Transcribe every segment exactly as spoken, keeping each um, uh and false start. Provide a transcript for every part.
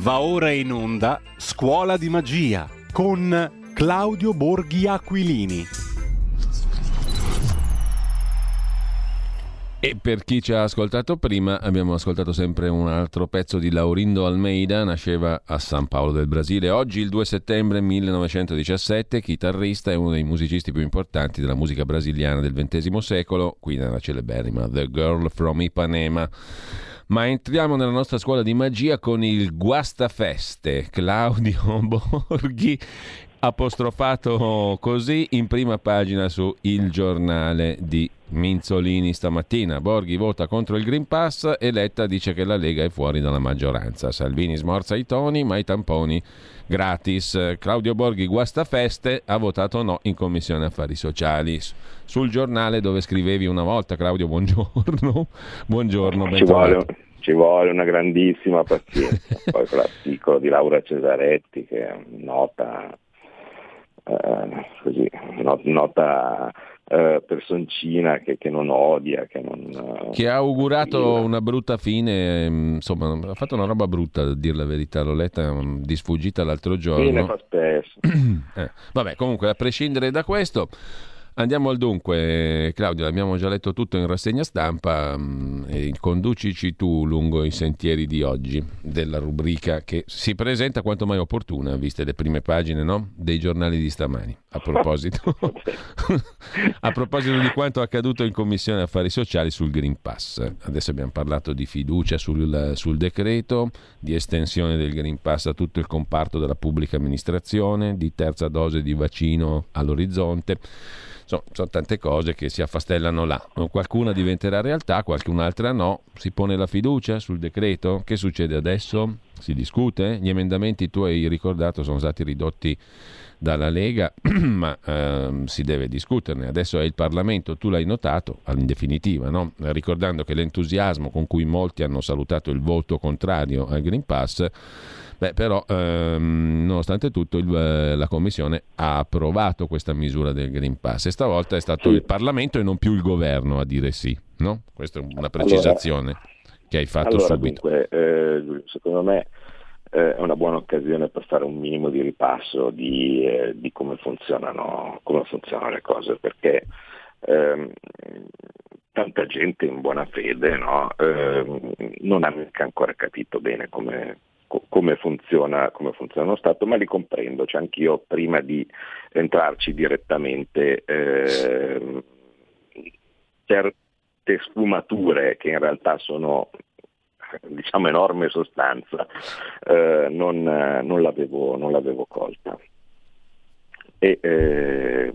Va ora in onda Scuola di Magia con Claudio Borghi Aquilini. E per chi ci ha ascoltato prima, abbiamo ascoltato sempre un altro pezzo di Laurindo Almeida, nasceva a San Paolo del Brasile. Oggi, il due settembre millenovecentodiciassette, chitarrista e uno dei musicisti più importanti della musica brasiliana del ventesimo secolo, qui nella celeberrima The Girl from Ipanema. Ma entriamo nella nostra scuola di magia con il guastafeste, Claudio Borghi, apostrofato così in prima pagina su Il Giornale di Minzolini stamattina. Borghi vota contro il Green Pass e Letta dice che la Lega è fuori dalla maggioranza. Salvini smorza i toni, ma i tamponi gratis. Claudio Borghi guastafeste, ha votato no in Commissione Affari Sociali. Sul Giornale, dove scrivevi una volta, Claudio, buongiorno. Buongiorno, ben trovato. Ci vuole una grandissima pazienza. Poi quell'articolo di Laura Cesaretti che è nota Uh, così, not- nota uh, personcina che, che non odia, che non uh, che ha augurato una brutta fine, insomma ha fatto una roba brutta, a dire la verità, l'ho letta di sfuggita l'altro giorno. Sì, ne fa spesso. eh, vabbè, comunque, a prescindere da questo, andiamo al dunque, Claudio, l'abbiamo già letto tutto in rassegna stampa, mh, e conducici tu lungo i sentieri di oggi della rubrica che si presenta quanto mai opportuna, viste le prime pagine, no? Dei giornali di stamani. A proposito, a proposito di quanto accaduto in Commissione Affari Sociali sul Green Pass. Adesso abbiamo parlato di fiducia sul, sul decreto, di estensione del Green Pass a tutto il comparto della pubblica amministrazione, di terza dose di vaccino all'orizzonte. So, sono tante cose che si affastellano là. Qualcuna diventerà realtà, qualcun'altra no. Si pone la fiducia sul decreto? Che succede adesso? Si discute? Gli emendamenti, tu hai ricordato, sono stati ridotti dalla Lega, ma ehm, si deve discuterne. Adesso è il Parlamento, tu l'hai notato, in definitiva, no? Ricordando che l'entusiasmo con cui molti hanno salutato il voto contrario al Green Pass, beh, però, ehm, nonostante tutto, il, eh, la Commissione ha approvato questa misura del Green Pass e stavolta è stato sì. il Parlamento e non più il governo a dire sì, no? Questa è una precisazione allora, che hai fatto allora, subito. Dunque, eh, secondo me è una buona occasione per fare un minimo di ripasso di, eh, di come funzionano come funzionano le cose, perché ehm, tanta gente in buona fede no, ehm, non ha mica ancora capito bene come, co- come funziona come funziona lo Stato, ma li comprendo, cioè anch'io prima di entrarci direttamente ehm, certe sfumature che in realtà sono diciamo enorme sostanza, eh, non, non, l'avevo, non l'avevo colta. E, eh,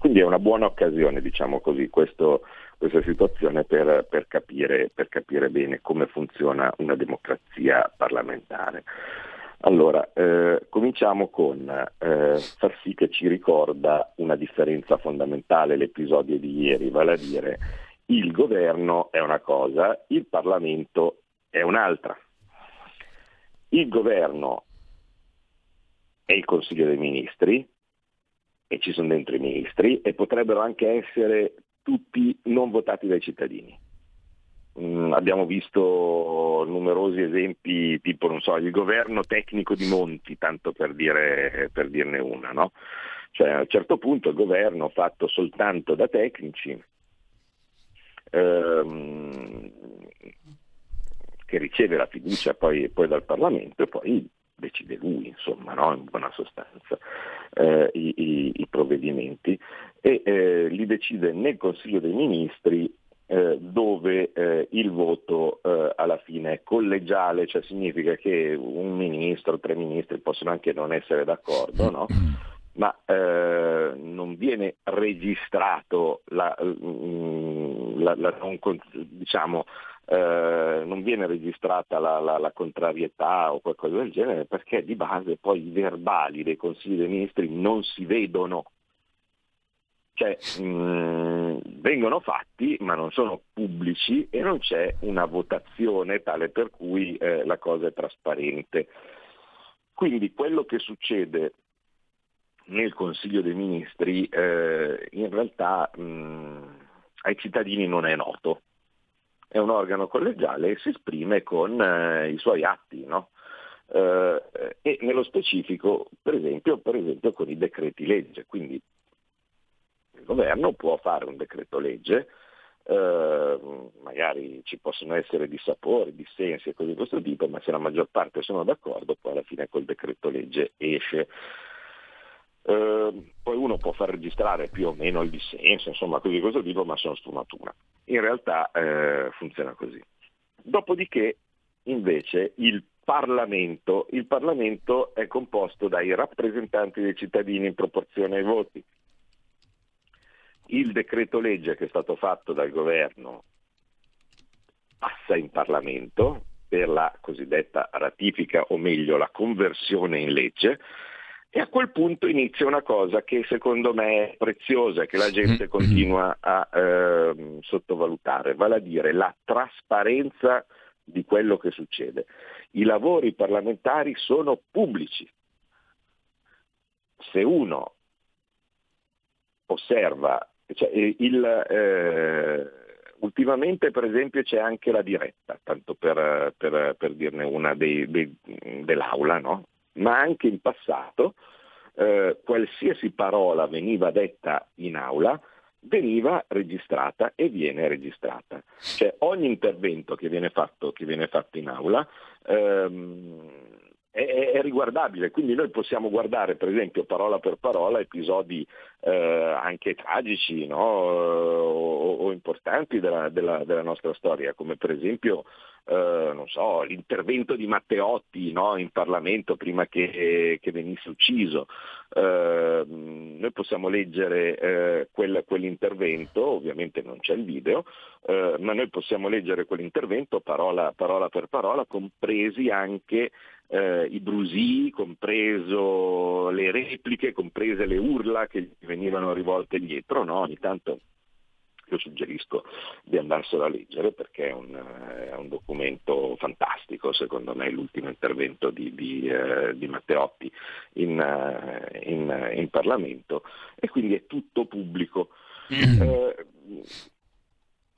quindi è una buona occasione, diciamo così, questo, questa situazione per, per, capire, per capire bene come funziona una democrazia parlamentare. Allora, eh, cominciamo con eh, far sì che ci ricorda una differenza fondamentale l'episodio di ieri, vale a dire il governo è una cosa, il Parlamento è un'altra. Il governo è il Consiglio dei Ministri e ci sono dentro i ministri e potrebbero anche essere tutti non votati dai cittadini. Mm, abbiamo visto numerosi esempi tipo, non so, il governo tecnico di Monti, tanto per dire per dirne una, no? Cioè a un certo punto il governo fatto soltanto da tecnici ehm, che riceve la fiducia poi, poi dal Parlamento e poi decide lui, insomma, no? In buona sostanza, eh, i, i, i provvedimenti, e eh, li decide nel Consiglio dei Ministri, eh, dove eh, il voto eh, alla fine è collegiale, cioè significa che un ministro, tre ministri possono anche non essere d'accordo, no? Ma eh, non viene registrato la, la, la non, diciamo Eh, non viene registrata la, la, la contrarietà o qualcosa del genere, perché di base poi i verbali dei consigli dei ministri non si vedono, cioè mh, vengono fatti ma non sono pubblici e non c'è una votazione tale per cui eh, la cosa è trasparente. Quindi quello che succede nel Consiglio dei Ministri eh, in realtà mh, ai cittadini non è noto. È un organo collegiale e si esprime con eh, i suoi atti, no? eh, e nello specifico per esempio, per esempio con i decreti legge. Quindi il governo può fare un decreto legge, eh, magari ci possono essere dissapori, dissensi e cose di questo tipo, ma se la maggior parte sono d'accordo poi alla fine col decreto legge esce. Uh, poi uno può far registrare più o meno il dissenso, insomma cose di questo tipo, ma sono sfumatura. In realtà uh, funziona così. Dopodiché invece il Parlamento, il Parlamento è composto dai rappresentanti dei cittadini in proporzione ai voti. Il decreto legge che è stato fatto dal governo passa in Parlamento per la cosiddetta ratifica, o meglio la conversione in legge. E a quel punto inizia una cosa che secondo me è preziosa, che la gente continua a eh, sottovalutare, vale a dire la trasparenza di quello che succede. I lavori parlamentari sono pubblici. Se uno osserva, cioè, il, eh, ultimamente per esempio c'è anche la diretta, tanto per, per, per dirne una dei, dei, dell'aula, no? Ma anche in passato eh, qualsiasi parola veniva detta in aula veniva registrata e viene registrata. Cioè ogni intervento che viene fatto, che viene fatto in aula ehm, è, è riguardabile, quindi noi possiamo guardare per esempio parola per parola episodi eh, anche tragici, no? o, o importanti della, della, della nostra storia, come per esempio Uh, non so, l'intervento di Matteotti, no, in Parlamento prima che, che venisse ucciso. Uh, noi possiamo leggere uh, quel, quell'intervento, ovviamente non c'è il video, uh, ma noi possiamo leggere quell'intervento parola, parola per parola, compresi anche uh, i brusii, compreso le repliche, comprese le urla che venivano rivolte dietro, no? Ogni tanto io suggerisco di andarselo a leggere perché è un, è un documento fantastico, secondo me, l'ultimo intervento di, di, eh, di Matteotti in, in, in Parlamento, e quindi è tutto pubblico. Eh,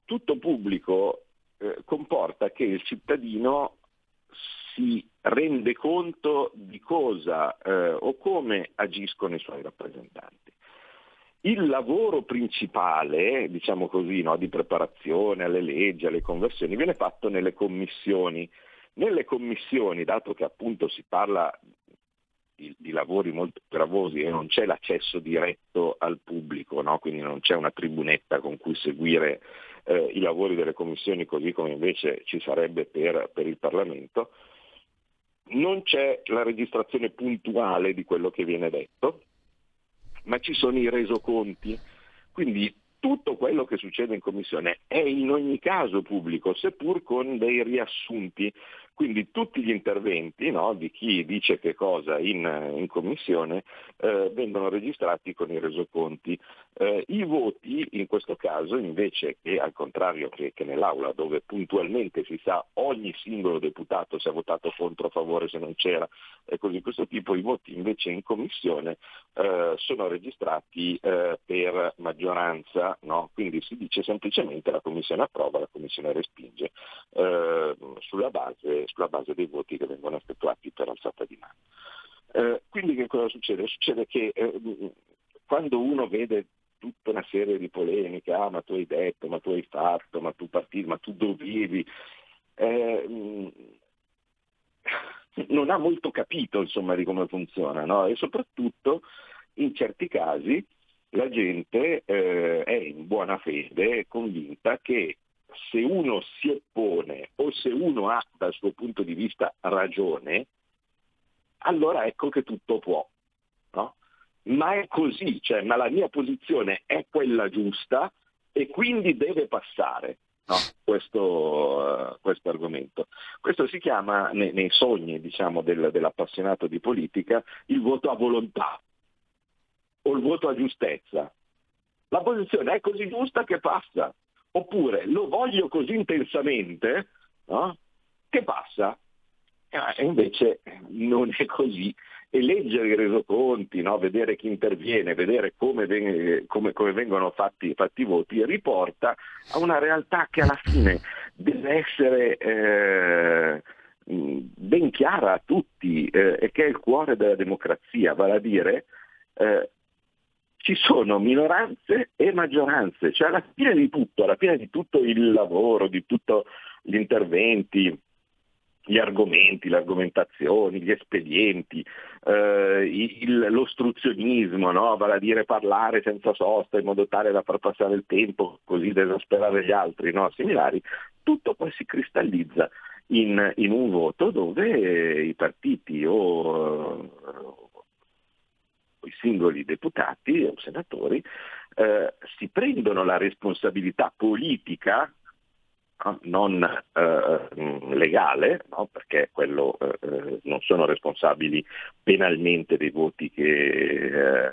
tutto pubblico eh, comporta che il cittadino si rende conto di cosa eh, o come agiscono i suoi rappresentanti. Il lavoro principale, diciamo così, no, di preparazione alle leggi, alle conversioni, viene fatto nelle commissioni. Nelle commissioni, dato che appunto si parla di, di lavori molto gravosi e non c'è l'accesso diretto al pubblico, no? Quindi non c'è una tribunetta con cui seguire eh, i lavori delle commissioni, così come invece ci sarebbe per, per il Parlamento, non c'è la registrazione puntuale di quello che viene detto, ma ci sono i resoconti, quindi tutto quello che succede in commissione è in ogni caso pubblico, seppur con dei riassunti. Quindi tutti gli interventi, no, di chi dice che cosa in, in commissione eh, vengono registrati con i resoconti. Eh, I voti in questo caso invece, che al contrario che, che nell'aula, dove puntualmente si sa ogni singolo deputato se ha votato contro, a favore, se non c'era e cose di questo tipo, i voti invece in commissione eh, sono registrati eh, per maggioranza, no? Quindi si dice semplicemente la commissione approva, la commissione respinge eh, sulla base sulla base dei voti che vengono effettuati per alzata di mano. Eh, quindi che cosa succede? Succede che eh, quando uno vede tutta una serie di polemiche, ah ma tu hai detto, ma tu hai fatto, ma tu partivi, ma tu dovevi, eh, non ha molto capito insomma di come funziona, no? E soprattutto in certi casi la gente eh, è in buona fede, convinta che se uno si oppone o se uno ha dal suo punto di vista ragione, allora ecco che tutto può, no? Ma è così, cioè, ma la mia posizione è quella giusta e quindi deve passare, no? Questo, uh, questo argomento. Questo si chiama, nei, nei sogni diciamo del, dell'appassionato di politica, il voto a volontà o il voto a giustezza. La posizione è così giusta che passa. Oppure lo voglio così intensamente, no? Che passa. E invece non è così. E leggere i resoconti, no? Vedere chi interviene, vedere come, ven- come, come vengono fatti, fatti i voti, riporta a una realtà che alla fine deve essere eh, ben chiara a tutti eh, e che è il cuore della democrazia, vale a dire eh, ci sono minoranze e maggioranze, cioè alla fine di tutto, alla fine di tutto il lavoro, di tutti gli interventi, gli argomenti, le argomentazioni, gli espedienti, eh, il, l'ostruzionismo, no? Vale a dire parlare senza sosta in modo tale da far passare il tempo, così da esasperare gli altri, no? Similari, tutto poi si cristallizza in, in un voto dove i partiti o, o i singoli deputati o senatori eh, si prendono la responsabilità politica, non eh, legale, no? Perché quello eh, non sono responsabili penalmente dei voti che, eh,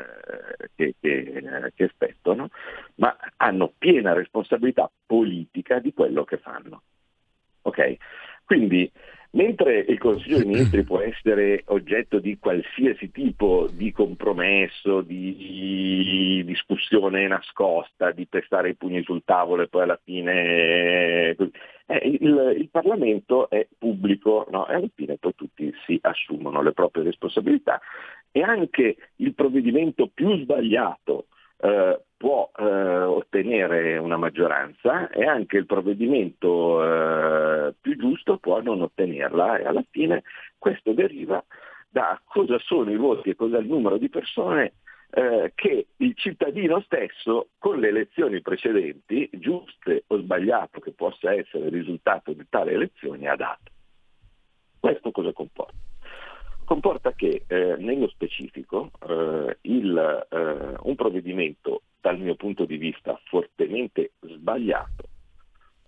che, che, che spettano, ma hanno piena responsabilità politica di quello che fanno. Ok? Quindi, mentre il Consiglio dei Ministri può essere oggetto di qualsiasi tipo di compromesso, di discussione nascosta, di pestare i pugni sul tavolo e poi alla fine eh, il, il Parlamento è pubblico, no? E alla fine poi tutti si assumono le proprie responsabilità e anche il provvedimento più sbagliato eh, può eh, ottenere una maggioranza e anche il provvedimento eh, più giusto può non ottenerla, e alla fine questo deriva da cosa sono i voti e cosa è il numero di persone eh, che il cittadino stesso con le elezioni precedenti, giuste o sbagliato che possa essere il risultato di tale elezione, ha dato. Questo cosa comporta? Comporta che eh, nello specifico eh, il, eh, un provvedimento dal mio punto di vista fortemente sbagliato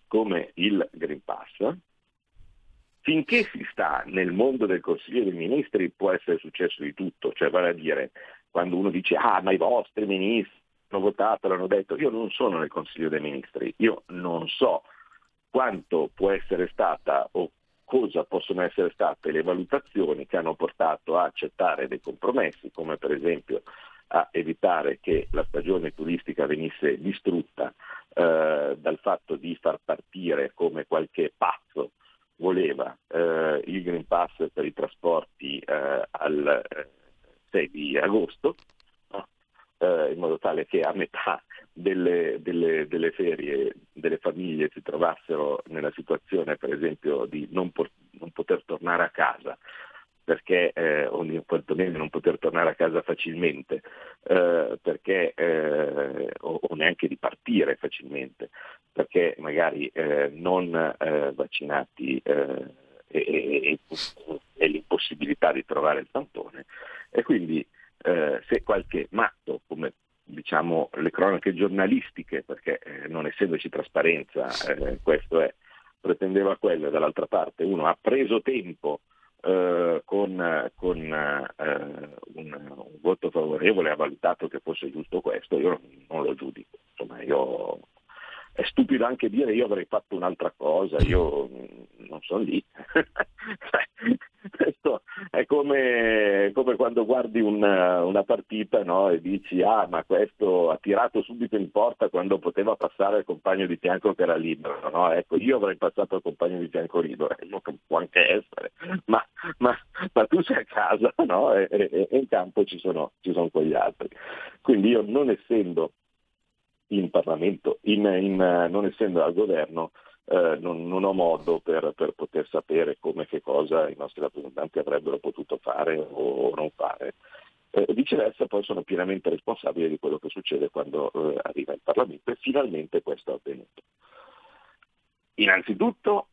come il Green Pass, finché si sta nel mondo del Consiglio dei Ministri può essere successo di tutto, cioè vale a dire quando uno dice ah ma i vostri ministri hanno votato, l'hanno detto, io non sono nel Consiglio dei Ministri, io non so quanto può essere stata o cosa possono essere state le valutazioni che hanno portato a accettare dei compromessi, come per esempio a evitare che la stagione turistica venisse distrutta eh, dal fatto di far partire, come qualche pazzo voleva, eh, il Green Pass per i trasporti eh, al sei di agosto, no? eh, in modo tale che a metà Delle, delle, delle ferie delle famiglie si trovassero nella situazione per esempio di non, por- non poter tornare a casa perché eh, o quantomeno non poter tornare a casa facilmente eh, perché eh, o, o neanche di partire facilmente perché magari eh, non eh, vaccinati eh, e, e, e, e l'impossibilità di trovare il tampone, e quindi eh, se qualche matto, come diciamo le cronache giornalistiche, perché eh, non essendoci trasparenza eh, questo è, pretendeva quello e dall'altra parte uno ha preso tempo eh, con, con eh, un, un voto favorevole, ha valutato che fosse giusto questo, io non, non lo giudico, insomma io è stupido anche dire io avrei fatto un'altra cosa, io non sono lì. Questo è come, come quando guardi una, una partita, no? E dici ah ma questo ha tirato subito in porta quando poteva passare il compagno di fianco che era libero, no? Ecco, io avrei passato il compagno di fianco libero, può anche essere, ma, ma, ma tu sei a casa, no? e, e, e in campo ci sono, ci sono quegli altri, quindi io non essendo in Parlamento, in, in, non essendo al governo, eh, non, non ho modo per, per poter sapere come e che cosa i nostri rappresentanti avrebbero potuto fare o non fare. Eh, viceversa poi sono pienamente responsabile di quello che succede quando eh, arriva il Parlamento, e finalmente questo è avvenuto. Innanzitutto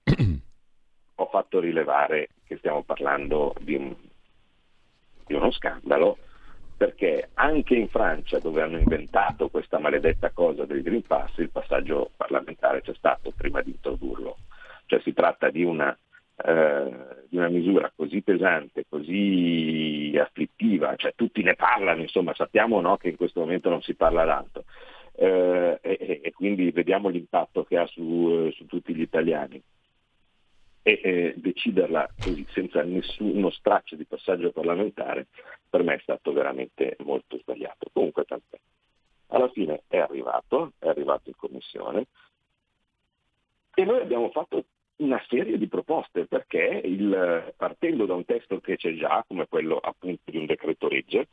ho fatto rilevare che stiamo parlando di, un, di uno scandalo, perché anche in Francia, dove hanno inventato questa maledetta cosa del Green Pass, il passaggio parlamentare c'è stato prima di introdurlo. Cioè si tratta di una, eh, di una misura così pesante, così afflittiva, cioè tutti ne parlano, insomma sappiamo, no, che in questo momento non si parla tanto eh, e, e quindi vediamo l'impatto che ha su, su tutti gli italiani. E eh, deciderla così, senza nessuno straccio di passaggio parlamentare, per me è stato veramente molto sbagliato. Comunque tant'è. Alla fine è arrivato, è arrivato in commissione e noi abbiamo fatto una serie di proposte, perché il, partendo da un testo che c'è già, come quello appunto di un decreto legge,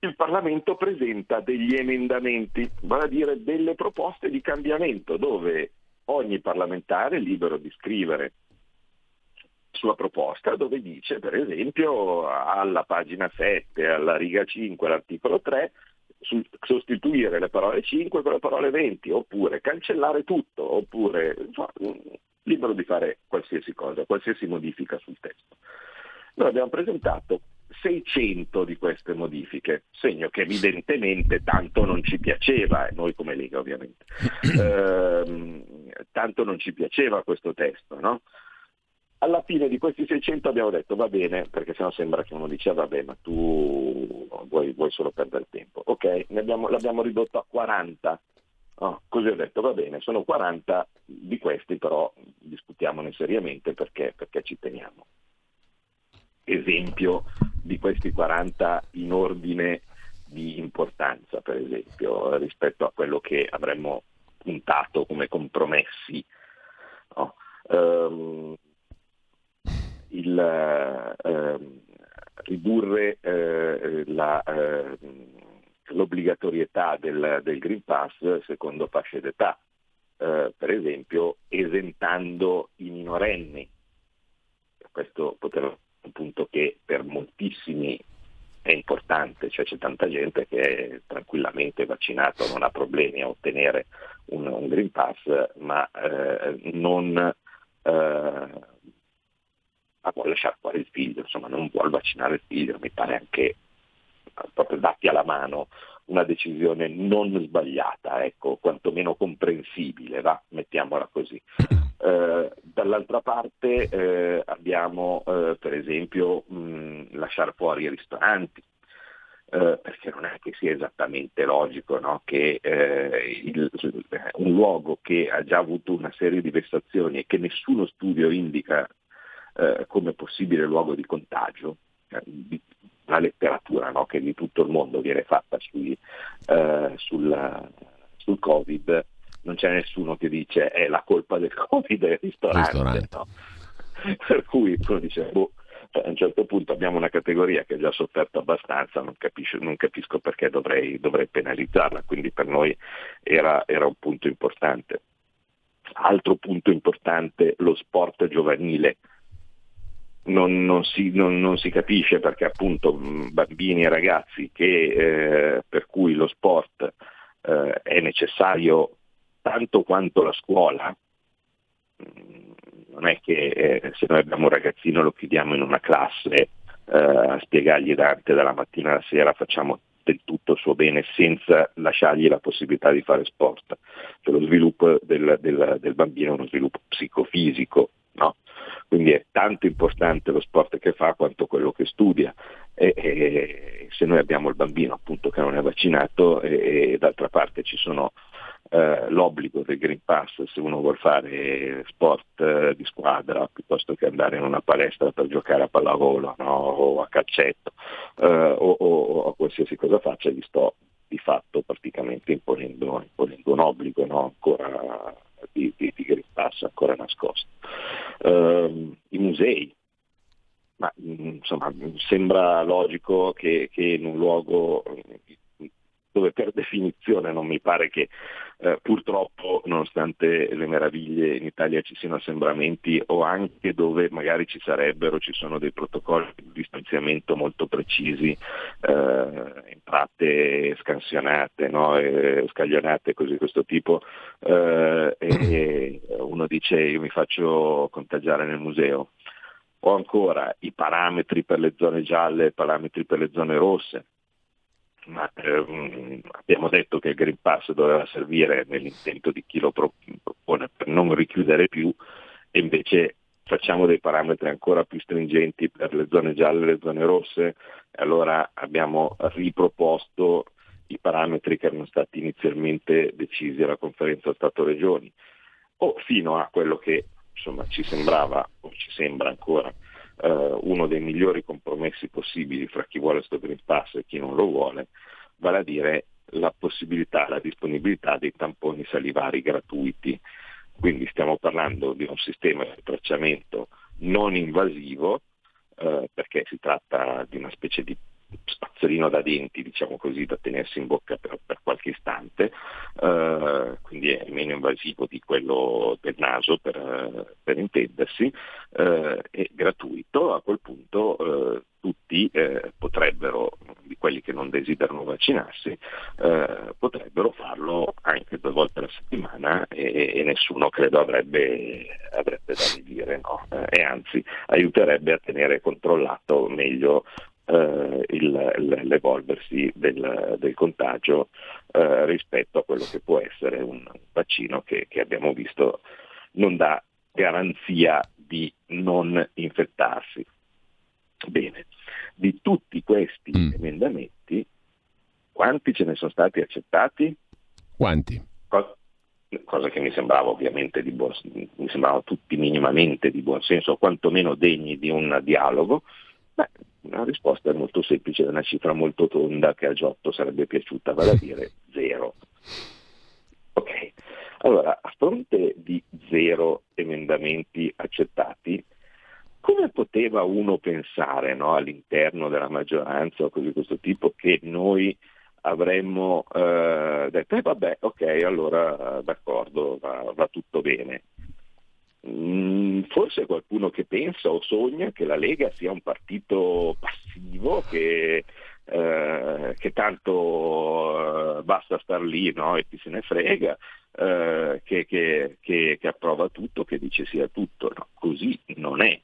il Parlamento presenta degli emendamenti, vale a dire delle proposte di cambiamento, dove ogni parlamentare è libero di scrivere sua proposta, dove dice per esempio alla pagina sette, alla riga cinque, all'articolo tre, sostituire le parole cinque con le parole venti, oppure cancellare tutto, oppure libero di fare qualsiasi cosa, qualsiasi modifica sul testo. Noi abbiamo presentato seicento di queste modifiche, segno che evidentemente tanto non ci piaceva, noi come Lega ovviamente, ehm, tanto non ci piaceva questo testo, no? Alla fine di questi seicento abbiamo detto va bene, perché sennò sembra che uno dice vabbè ma tu vuoi, vuoi solo perdere tempo. Ok, ne abbiamo, l'abbiamo ridotto a quaranta, oh, così ho detto va bene, sono quaranta, di questi però discutiamone seriamente perché, perché ci teniamo. Esempio di questi quaranta in ordine di importanza, per esempio, rispetto a quello che avremmo puntato come compromessi. No? Um, il eh, ridurre eh, la, eh, l'obbligatorietà del, del Green Pass secondo fasce d'età, eh, per esempio esentando i minorenni. Questo poteva essere un punto che per moltissimi è importante, cioè c'è tanta gente che è tranquillamente vaccinata, non ha problemi a ottenere un, un Green Pass, ma eh, non... Eh, ma vuole lasciare fuori il figlio, insomma non vuole vaccinare il figlio, mi pare anche proprio dati alla mano una decisione non sbagliata, ecco, quantomeno comprensibile, va? Mettiamola così. Eh, dall'altra parte eh, abbiamo eh, per esempio mh, lasciare fuori i ristoranti, eh, perché non è che sia esattamente logico, no? Che eh, il, un luogo che ha già avuto una serie di vessazioni e che nessuno studio indica Eh, come possibile luogo di contagio, eh, di, la letteratura, no, che di tutto il mondo viene fatta sui, eh, sul, sul Covid, non c'è nessuno che dice è eh, la colpa del Covid è il ristorante, ristorante. No? Per cui uno dice boh, a un certo punto abbiamo una categoria che ha già sofferto abbastanza, non capisco, non capisco perché dovrei, dovrei penalizzarla, quindi per noi era, era un punto importante. Altro punto importante, lo sport giovanile. Non, non, si, non, non si capisce perché appunto bambini e ragazzi che, eh, per cui lo sport eh, è necessario tanto quanto la scuola, non è che eh, se noi abbiamo un ragazzino lo chiudiamo in una classe eh, a spiegargli d'arte dalla mattina alla sera, facciamo del tutto il suo bene senza lasciargli la possibilità di fare sport, cioè lo sviluppo del, del, del bambino è uno sviluppo psicofisico, no? Quindi è tanto importante lo sport che fa quanto quello che studia, e, e se noi abbiamo il bambino appunto che non è vaccinato e, e d'altra parte ci sono eh, l'obbligo del Green Pass se uno vuol fare sport eh, di squadra piuttosto che andare in una palestra per giocare a pallavolo, no? O a calcetto eh, o, o a qualsiasi cosa faccia, gli sto di fatto praticamente imponendo, imponendo un obbligo, no? Ancora Di, di, di Green Pass ancora nascosto. Uh, i musei, ma insomma sembra logico che, che in un luogo dove per definizione non mi pare che eh, purtroppo, nonostante le meraviglie, in Italia ci siano assembramenti o anche dove magari ci sarebbero, ci sono dei protocolli di distanziamento molto precisi, eh, entrate scansionate, no? eh, scaglionate, cose di questo tipo, eh, e uno dice io mi faccio contagiare nel museo, o ancora i parametri per le zone gialle, parametri per le zone rosse. Ma ehm, abbiamo detto che il Green Pass doveva servire nell'intento di chi lo propone per non richiudere più, e invece facciamo dei parametri ancora più stringenti per le zone gialle e le zone rosse. Allora abbiamo riproposto i parametri che erano stati inizialmente decisi alla conferenza Stato-Regioni, o fino a quello che insomma ci sembrava o ci sembra ancora Uh, uno dei migliori compromessi possibili fra chi vuole sto Green Pass e chi non lo vuole, vale a dire la possibilità, la disponibilità dei tamponi salivari gratuiti, Quindi stiamo parlando di un sistema di tracciamento non invasivo, eh, perché si tratta di una specie di spazzolino da denti, diciamo così, da tenersi in bocca per, per qualche istante, eh, quindi è meno invasivo di quello del naso, per, per intendersi, eh, è gratuito. A quel punto eh, tutti eh, potrebbero, di quelli che non desiderano vaccinarsi, eh, potrebbero farlo anche due volte alla settimana e, e nessuno credo avrebbe, avrebbe da ridire, no? Eh, e anzi aiuterebbe a tenere controllato meglio Uh, il, l'evolversi del, del contagio uh, rispetto a quello che può essere un vaccino che, che abbiamo visto non dà garanzia di non infettarsi. Bene, di tutti questi mm. emendamenti, quanti ce ne sono stati accettati? Quanti? Co- cosa che mi sembrava ovviamente di buon, mi sembrava tutti minimamente di buon senso, o quantomeno degni di un dialogo. Beh, una risposta molto semplice, una cifra molto tonda che a Giotto sarebbe piaciuta, vale a dire zero. Ok, allora, a fronte di zero emendamenti accettati, come poteva uno pensare, no, all'interno della maggioranza o cose di questo tipo, che noi avremmo eh, detto, eh, vabbè, ok, allora d'accordo, va, va tutto bene. Forse qualcuno che pensa o sogna che la Lega sia un partito passivo che, eh, che tanto eh, basta star lì, no? E chi se ne frega, eh, che, che, che, che approva tutto, che dice sì a tutto. No, così non è.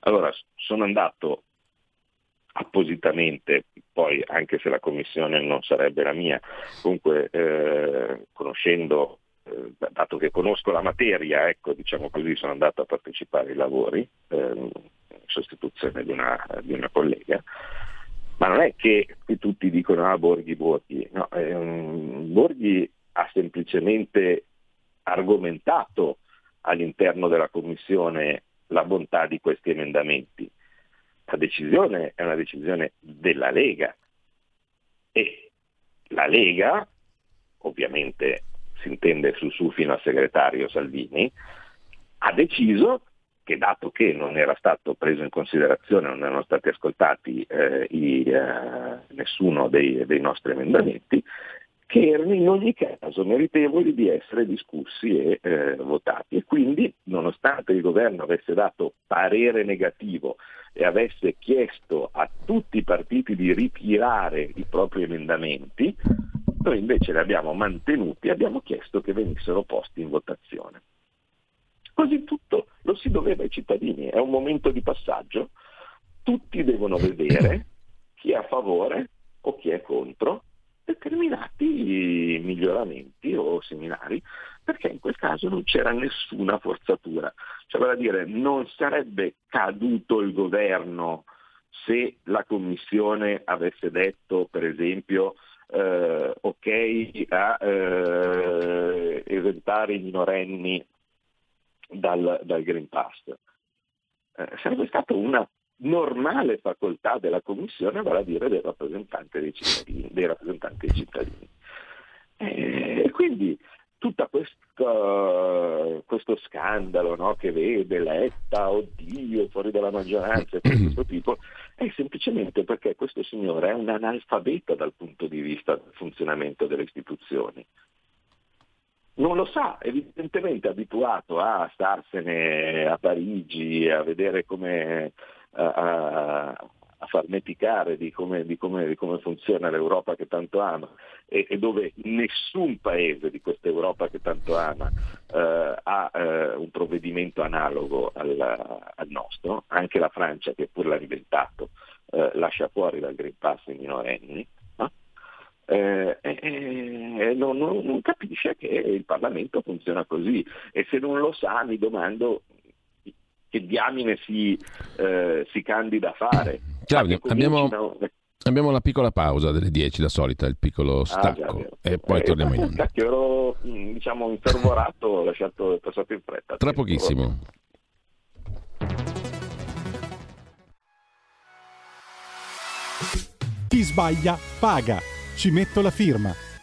Allora sono andato appositamente, poi anche se la commissione non sarebbe la mia, comunque eh, conoscendo dato che conosco la materia, ecco, diciamo così, sono andato a partecipare ai lavori ehm, in sostituzione di una, di una collega, ma non è che tutti dicono ah Borghi, Borghi, no, ehm, Borghi ha semplicemente argomentato all'interno della commissione la bontà di questi emendamenti. La decisione è una decisione della Lega e la Lega, ovviamente si intende su su fino al segretario Salvini, ha deciso che, dato che non era stato preso in considerazione, non erano stati ascoltati eh, i, eh, nessuno dei, dei nostri emendamenti, che erano in ogni caso meritevoli di essere discussi e eh, votati. E quindi, nonostante il governo avesse dato parere negativo e avesse chiesto a tutti i partiti di ritirare i propri emendamenti, noi invece li abbiamo mantenuti e abbiamo chiesto che venissero posti in votazione. Così tutto lo si doveva ai cittadini, è un momento di passaggio, tutti devono vedere chi è a favore o chi è contro determinati miglioramenti o seminari, perché in quel caso non c'era nessuna forzatura, cioè vale a dire non sarebbe caduto il governo se la commissione avesse detto per esempio Uh, ok a uh, esentare i minorenni dal, dal Green Pass. Uh, sarebbe stata una normale facoltà della Commissione, vale a dire del rappresentante dei cittadini, dei rappresentanti dei cittadini. E quindi tutto questo, questo scandalo, no, che vede Letta, oddio, fuori dalla maggioranza e di questo tipo, è semplicemente perché questo signore è un analfabeta dal punto di vista del funzionamento delle istituzioni. Non lo sa, evidentemente abituato a starsene a Parigi, a vedere come... A, a, a far meticare di come, di, come, di come funziona l'Europa che tanto ama e, e dove nessun paese di questa Europa che tanto ama eh, ha eh, un provvedimento analogo al, al nostro. Anche la Francia, che pur l'ha diventato, eh, lascia fuori dal Green Pass i minorenni, no? eh, eh, non, non, non capisce che il Parlamento funziona così, e se non lo sa mi domando che diamine si, eh, si candida a fare. Claudio, abbiamo, abbiamo una piccola pausa delle dieci, la solita, il piccolo stacco, ah, e poi eh, torniamo in onda. Che ero, diciamo, infervorato, ho lasciato, passato in fretta. Tra pochissimo. Chi sbaglia paga, ci metto la firma.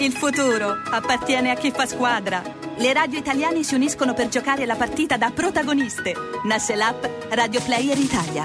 Il futuro appartiene a chi fa squadra. Le radio italiane si uniscono per giocare la partita da protagoniste. Nasce l'app Radio Player Italia.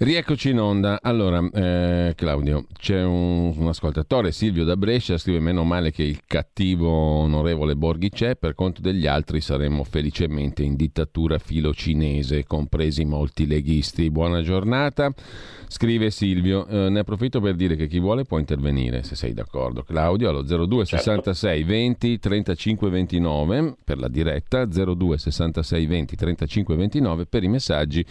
Rieccoci in onda. Allora, eh, Claudio, c'è un, un ascoltatore, Silvio da Brescia, scrive: meno male che il cattivo onorevole Borghi c'è, per conto degli altri saremmo felicemente in dittatura filocinese, compresi molti leghisti. Buona giornata, scrive Silvio. Eh, ne approfitto per dire che chi vuole può intervenire, se sei d'accordo, Claudio, allo zero due sessantasei venti trentacinque ventinove per la diretta, zero due sessantasei venti trentacinque ventinove per i messaggi,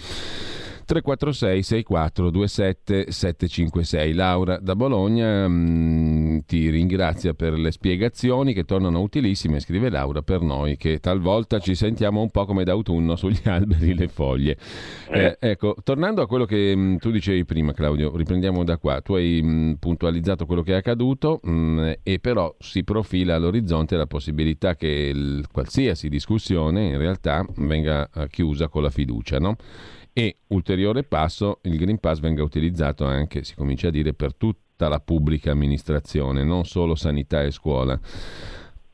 tre quattro sei sei quattro due sette sette cinque sei. Laura da Bologna mh, ti ringrazia per le spiegazioni che tornano utilissime, scrive Laura, per noi che talvolta ci sentiamo un po' come d'autunno sugli alberi le foglie. Eh, ecco, tornando a quello che mh, tu dicevi prima, Claudio, riprendiamo da qua. Tu hai mh, puntualizzato quello che è accaduto mh, e però si profila all'orizzonte la possibilità che il, qualsiasi discussione in realtà venga chiusa con la fiducia, no? E ulteriore passo, il Green Pass venga utilizzato anche, si comincia a dire, per tutta la pubblica amministrazione, non solo sanità e scuola,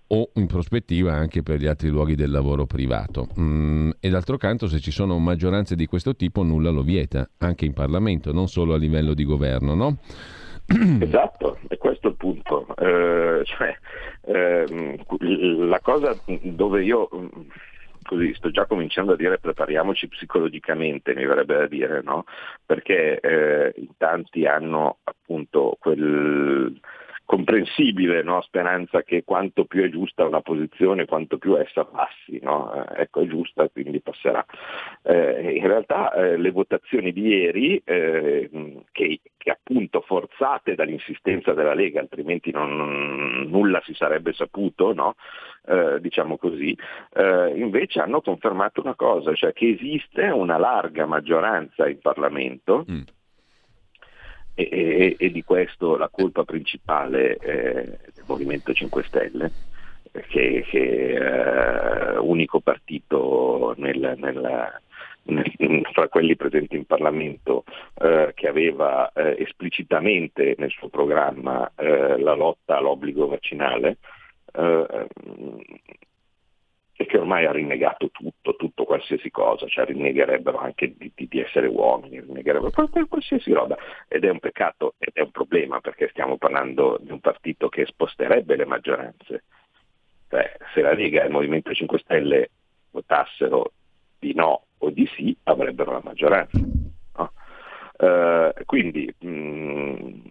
o in prospettiva anche per gli altri luoghi del lavoro privato. Mm, e d'altro canto, se ci sono maggioranze di questo tipo, nulla lo vieta, anche in Parlamento, non solo a livello di governo, no? Esatto, e questo è il punto. Eh, cioè, eh, la cosa dove io... così sto già cominciando a dire prepariamoci psicologicamente, mi verrebbe da dire, no? Perché eh, in tanti hanno appunto quel comprensibile, no, speranza che quanto più è giusta una posizione, quanto più essa passi, no? Eh, ecco, è giusta, quindi passerà. Eh, in realtà eh, le votazioni di ieri, eh, che, che appunto forzate dall'insistenza della Lega, altrimenti non, non, nulla si sarebbe saputo, no? Eh, diciamo così, eh, invece hanno confermato una cosa, cioè che esiste una larga maggioranza in Parlamento. Mm. E, e, e di questo la colpa principale eh, del Movimento cinque Stelle, che è eh, unico partito nel, nella, nel, fra quelli presenti in Parlamento eh, che aveva eh, esplicitamente nel suo programma eh, la lotta all'obbligo vaccinale, eh, e che ormai ha rinnegato tutto, tutto qualsiasi cosa, cioè rinnegherebbero anche di, di essere uomini, rinnegherebbero qualsiasi roba, ed è un peccato, ed è un problema, perché stiamo parlando di un partito che sposterebbe le maggioranze. Beh, se la Lega e il Movimento cinque Stelle votassero di no o di sì, avrebbero la maggioranza, no? Eh, quindi mh,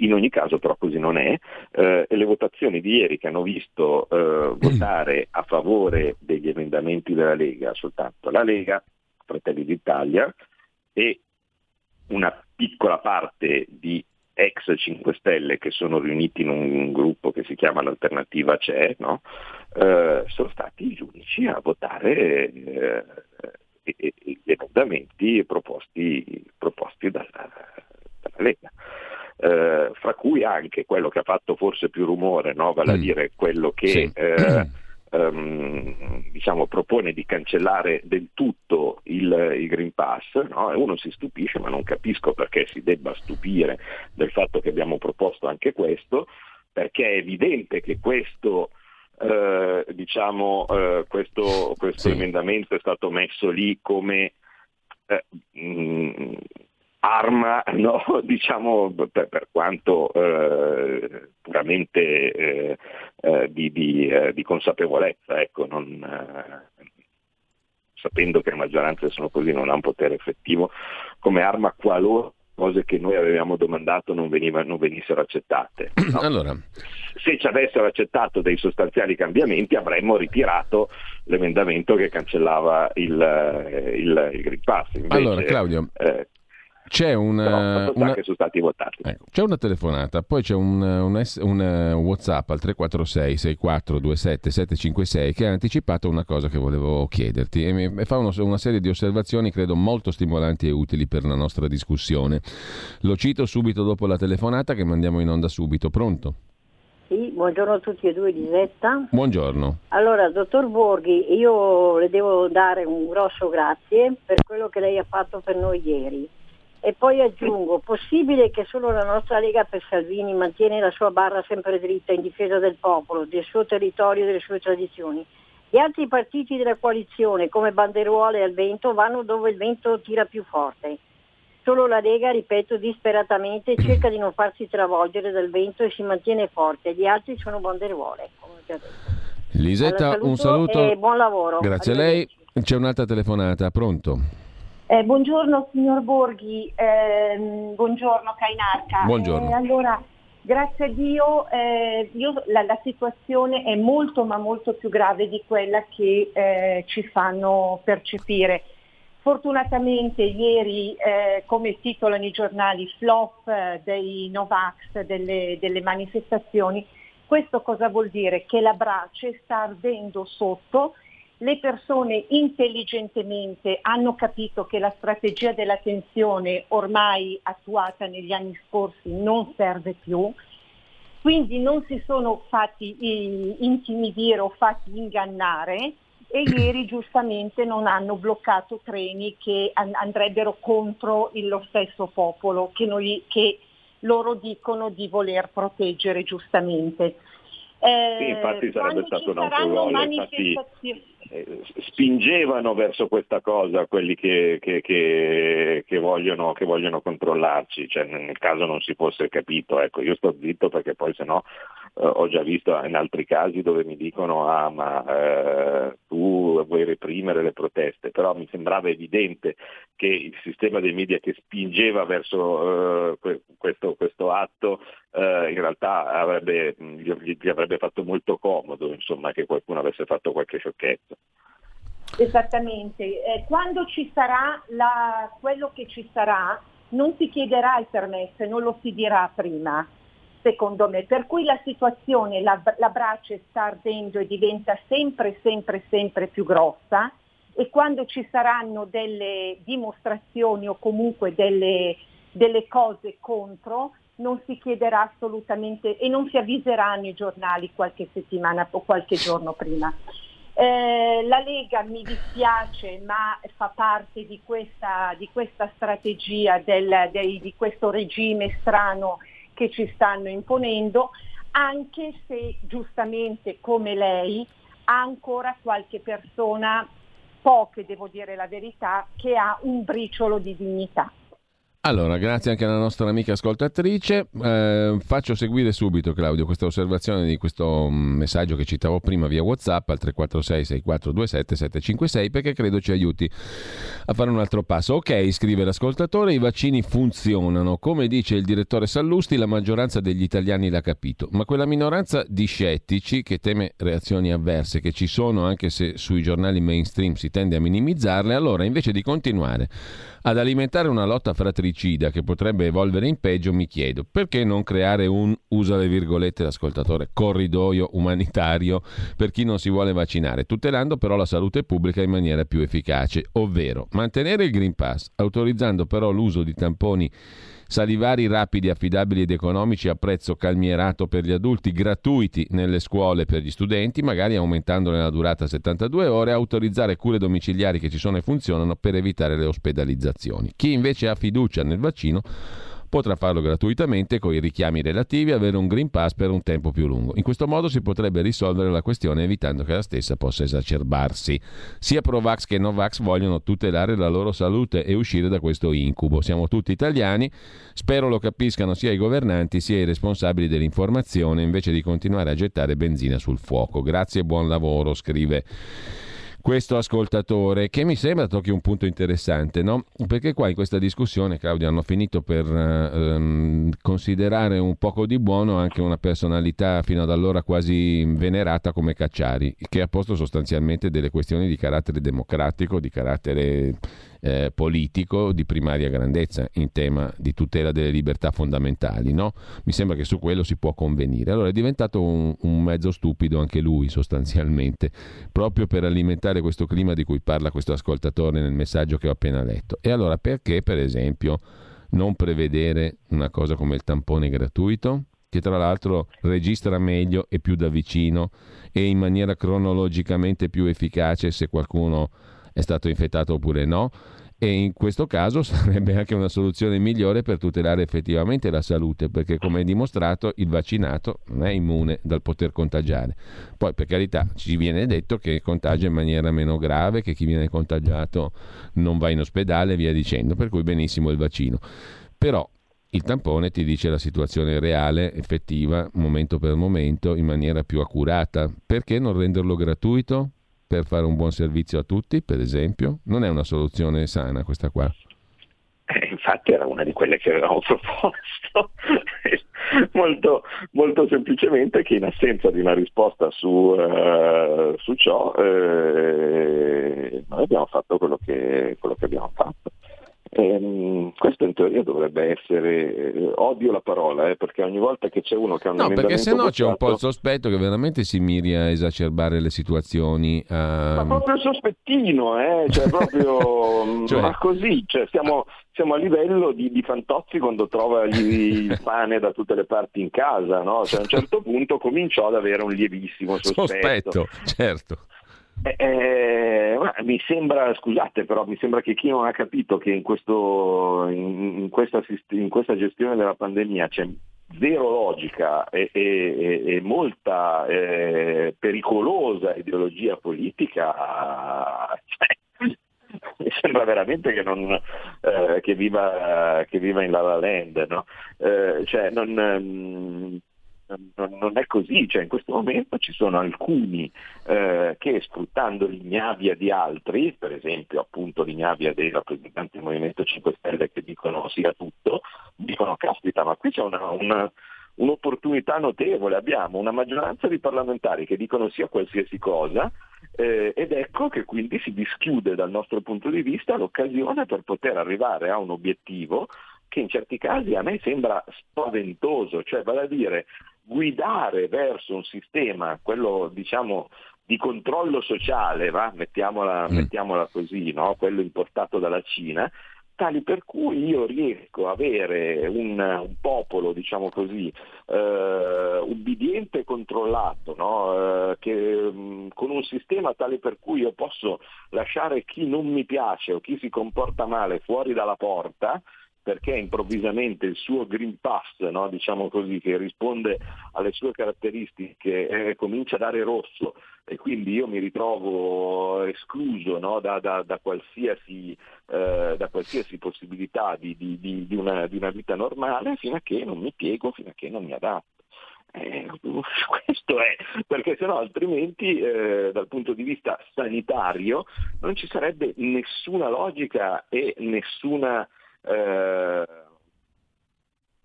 in ogni caso però così non è, eh, e le votazioni di ieri, che hanno visto eh, votare a favore degli emendamenti della Lega soltanto la Lega, Fratelli d'Italia e una piccola parte di ex cinque Stelle che sono riuniti in un gruppo che si chiama l'Alternativa C'è, no? Eh, sono stati gli unici a votare eh, eh, gli emendamenti proposti, proposti dalla, dalla Lega. Eh, fra cui anche quello che ha fatto forse più rumore, no? Vale a dire quello che sì. eh, ehm, diciamo propone di cancellare del tutto il, il Green Pass, no? E uno si stupisce, ma non capisco perché si debba stupire del fatto che abbiamo proposto anche questo, perché è evidente che questo eh, diciamo eh, questo, questo sì. emendamento è stato messo lì come eh, mh, arma, no? Diciamo per, per quanto eh, puramente eh, eh, di, di, eh, di consapevolezza, ecco, non, eh, sapendo che le maggioranze sono così, non ha un potere effettivo, come arma qualora cose che noi avevamo domandato non, veniva, non venissero accettate. No? Allora, se ci avessero accettato dei sostanziali cambiamenti, avremmo ritirato l'emendamento che cancellava il, il, il Green Pass. Invece, allora, Claudio. Eh, C'è una, una, che sono stati votati. Ecco, c'è una telefonata, poi c'è un, un, un WhatsApp al tre quattro sei sei quattro due sette sette cinque sei che ha anticipato una cosa che volevo chiederti e mi fa uno, una serie di osservazioni credo molto stimolanti e utili per la nostra discussione. Lo cito subito dopo la telefonata che mandiamo in onda subito. Pronto? Sì, buongiorno a tutti e due, Lisetta. Buongiorno. Allora, dottor Borghi, io le devo dare un grosso grazie per quello che lei ha fatto per noi ieri. E poi aggiungo, possibile che solo la nostra Lega per Salvini mantiene la sua barra sempre dritta in difesa del popolo, del suo territorio e delle sue tradizioni. Gli altri partiti della coalizione, come banderuole al vento, vanno dove il vento tira più forte. Solo la Lega, ripeto, disperatamente cerca di non farsi travolgere dal vento e si mantiene forte. Gli altri sono banderuole, come ho già detto. Lisetta, allora, saluto un saluto e buon lavoro. Grazie a lei. C'è un'altra telefonata, pronto? Eh, buongiorno signor Borghi, eh, buongiorno Cainarca. Buongiorno. Eh, allora, grazie a Dio, eh, io, la, la situazione è molto ma molto più grave di quella che eh, ci fanno percepire. Fortunatamente ieri, eh, come titolano i giornali, flop eh, dei Novax, delle, delle manifestazioni, questo cosa vuol dire? Che la brace sta ardendo sotto. Le persone intelligentemente hanno capito che la strategia della tensione ormai attuata negli anni scorsi non serve più, quindi non si sono fatti eh, intimidire o fatti ingannare e ieri giustamente non hanno bloccato treni che an- andrebbero contro il, lo stesso popolo che, noi, che loro dicono di voler proteggere giustamente. Eh, sì, infatti sarebbe stato un autogol, infatti eh, spingevano verso questa cosa quelli che, che, che, che, vogliono, che vogliono controllarci, cioè nel caso non si fosse capito, ecco, io sto zitto perché poi sennò eh, ho già visto in altri casi dove mi dicono ah ma eh, tu vuoi reprimere le proteste, però mi sembrava evidente che il sistema dei media che spingeva verso eh, que- questo, questo atto Uh, in realtà avrebbe, gli, gli avrebbe fatto molto comodo, insomma, che qualcuno avesse fatto qualche sciocchezza. Esattamente. Eh, quando ci sarà la, quello che ci sarà, non si chiederà il permesso, non lo si dirà prima, secondo me. Per cui la situazione, la, la brace sta ardendo e diventa sempre, sempre, sempre più grossa e quando ci saranno delle dimostrazioni o comunque delle, delle cose contro, non si chiederà assolutamente e non si avviseranno i giornali qualche settimana o qualche giorno prima. Eh, la Lega, mi dispiace, ma fa parte di questa, di questa strategia, del, del, di questo regime strano che ci stanno imponendo, anche se giustamente come lei ha ancora qualche persona, poche devo dire la verità, che ha un briciolo di dignità. Allora, grazie anche alla nostra amica ascoltatrice. Eh, faccio seguire subito, Claudio, questa osservazione di questo messaggio che citavo prima via WhatsApp al tre quattro sei sei quattro due sette sette cinque sei perché credo ci aiuti a fare un altro passo. Ok, scrive l'ascoltatore, i vaccini funzionano. Come dice il direttore Sallusti, la maggioranza degli italiani l'ha capito, ma quella minoranza di scettici che teme reazioni avverse che ci sono anche se sui giornali mainstream si tende a minimizzarle, allora invece di continuare ad alimentare una lotta fratricida fratricida che potrebbe evolvere in peggio, mi chiedo perché non creare un, usa le virgolette l'ascoltatore, corridoio umanitario per chi non si vuole vaccinare, tutelando però la salute pubblica in maniera più efficace, ovvero mantenere il Green Pass, autorizzando però l'uso di tamponi salivari rapidi, affidabili ed economici a prezzo calmierato per gli adulti, gratuiti nelle scuole per gli studenti, magari aumentandone la durata a settantadue ore, autorizzare cure domiciliari che ci sono e funzionano per evitare le ospedalizzazioni. Chi invece ha fiducia nel vaccino potrà farlo gratuitamente con i richiami relativi e avere un Green Pass per un tempo più lungo. In questo modo si potrebbe risolvere la questione evitando che la stessa possa esacerbarsi. Sia Provax che Novax vogliono tutelare la loro salute e uscire da questo incubo. Siamo tutti italiani, spero lo capiscano sia i governanti sia i responsabili dell'informazione, invece di continuare a gettare benzina sul fuoco. Grazie e buon lavoro, scrive questo ascoltatore, che mi sembra tocchi un punto interessante, no? Perché qua in questa discussione, Claudio, hanno finito per ehm, considerare un poco di buono anche una personalità fino ad allora quasi venerata come Cacciari, che ha posto sostanzialmente delle questioni di carattere democratico, di carattere eh, politico, di primaria grandezza in tema di tutela delle libertà fondamentali, no? Mi sembra che su quello si può convenire. Allora è diventato un, un mezzo stupido anche lui sostanzialmente, proprio per alimentare questo clima di cui parla questo ascoltatore nel messaggio che ho appena letto. E allora perché, per esempio, non prevedere una cosa come il tampone gratuito, che tra l'altro registra meglio e più da vicino e in maniera cronologicamente più efficace se qualcuno è stato infettato oppure no, e in questo caso sarebbe anche una soluzione migliore per tutelare effettivamente la salute, perché come è dimostrato il vaccinato non è immune dal poter contagiare. Poi per carità ci viene detto che contagia in maniera meno grave, che chi viene contagiato non va in ospedale e via dicendo, per cui benissimo il vaccino, però il tampone ti dice la situazione reale, effettiva, momento per momento, in maniera più accurata. Perché non renderlo gratuito? Per fare un buon servizio a tutti, per esempio, non è una soluzione sana questa qua. Eh, infatti era una di quelle che avevamo proposto, molto, molto semplicemente, che in assenza di una risposta su, uh, su ciò, eh, noi abbiamo fatto quello che, quello che abbiamo fatto. Um, questo in teoria dovrebbe essere eh, odio la parola eh, perché ogni volta che c'è uno che ha un no, perché sennò bocciato, c'è un po' il sospetto che veramente si miri a esacerbare le situazioni a... ma proprio il sospettino eh, cioè proprio cioè... ma così cioè, siamo, siamo a livello di, di Fantozzi quando trova il pane da tutte le parti in casa, no? Cioè, a un certo punto cominciò ad avere un lievissimo sospetto, sospetto certo. Eh, eh, mi sembra, scusate, però mi sembra che chi non ha capito che in, questo, in, in, questa, in questa gestione della pandemia c'è zero logica e, e, e molta eh, pericolosa ideologia politica, cioè, mi sembra veramente che, non, eh, che, viva, che viva in La La Land, no? Eh, cioè, non... Um, non è così, cioè in questo momento ci sono alcuni eh, che, sfruttando l'ignavia di altri, per esempio appunto l'ignavia dei rappresentanti del Movimento cinque Stelle che dicono sì a tutto, dicono caspita, ma qui c'è una, una, un'opportunità notevole, abbiamo una maggioranza di parlamentari che dicono sì a qualsiasi cosa eh, ed ecco che quindi si dischiude dal nostro punto di vista l'occasione per poter arrivare a un obiettivo che in certi casi a me sembra spaventoso, cioè vale a dire guidare verso un sistema, quello diciamo di controllo sociale, va? Mettiamola, mm. mettiamola così, no? Quello importato dalla Cina, tali per cui io riesco a avere un, un popolo, diciamo così, eh, ubbidiente e controllato, no? Eh, che, mh, con un sistema tale per cui io posso lasciare chi non mi piace o chi si comporta male fuori dalla porta, perché improvvisamente il suo Green Pass, no, diciamo così, che risponde alle sue caratteristiche, eh, comincia a dare rosso e quindi io mi ritrovo escluso, no, da, da, da, qualsiasi, eh, da qualsiasi possibilità di, di, di, di, una, di una vita normale, fino a che non mi piego, fino a che non mi adatto. Eh, questo è, perché sennò altrimenti eh, dal punto di vista sanitario non ci sarebbe nessuna logica e nessuna... Eh,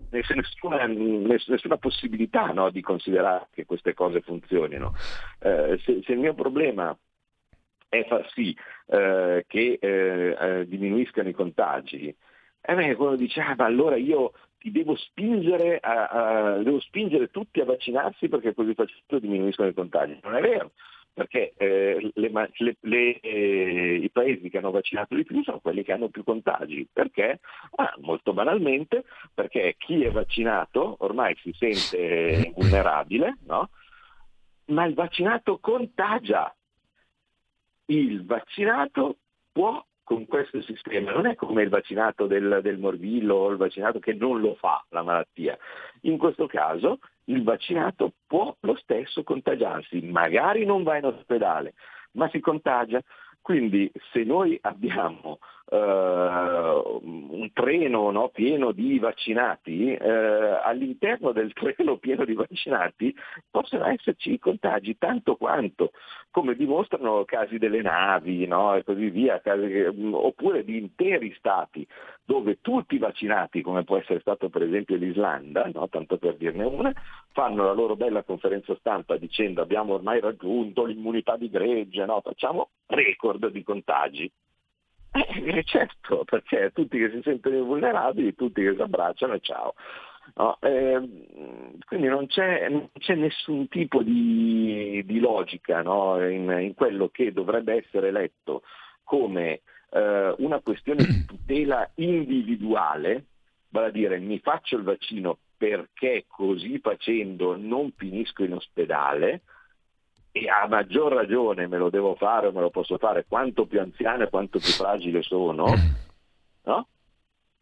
nessuna, nessuna possibilità, no, di considerare che queste cose funzionino. Eh, se, se il mio problema è far sì eh, che eh, eh, diminuiscano i contagi E eh quello dice, ah, ma allora io ti devo spingere, a, a, devo spingere tutti a vaccinarsi perché così facendo diminuiscono i contagi. Non è vero, perché eh, le, le, le, eh, i paesi che hanno vaccinato di più sono quelli che hanno più contagi. Perché? Ah, molto banalmente, perché chi è vaccinato ormai si sente vulnerabile, no? Ma il vaccinato contagia. Il vaccinato può, con questo sistema, non è come il vaccinato del, del morbillo o il vaccinato che non lo fa la malattia. In questo caso il vaccinato può lo stesso contagiarsi, magari non va in ospedale, ma si contagia. Quindi se noi abbiamo eh, un treno, no, pieno di vaccinati, eh, all'interno del treno pieno di vaccinati possono esserci contagi tanto quanto, come dimostrano casi delle navi, no, e così via, casi, oppure di interi stati dove tutti i vaccinati, come può essere stato per esempio l'Islanda, no, tanto per dirne una, fanno la loro bella conferenza stampa dicendo abbiamo ormai raggiunto l'immunità di gregge, no, facciamo record di contagi. Eh, certo, perché tutti che si sentono invulnerabili, tutti che si abbracciano e ciao. No, eh, quindi non c'è, non c'è nessun tipo di, di logica, no, in, in quello che dovrebbe essere letto come eh, una questione di tutela individuale, vale a dire mi faccio il vaccino perché così facendo non finisco in ospedale, e a maggior ragione me lo devo fare o me lo posso fare quanto più anziano e quanto più fragile sono, no?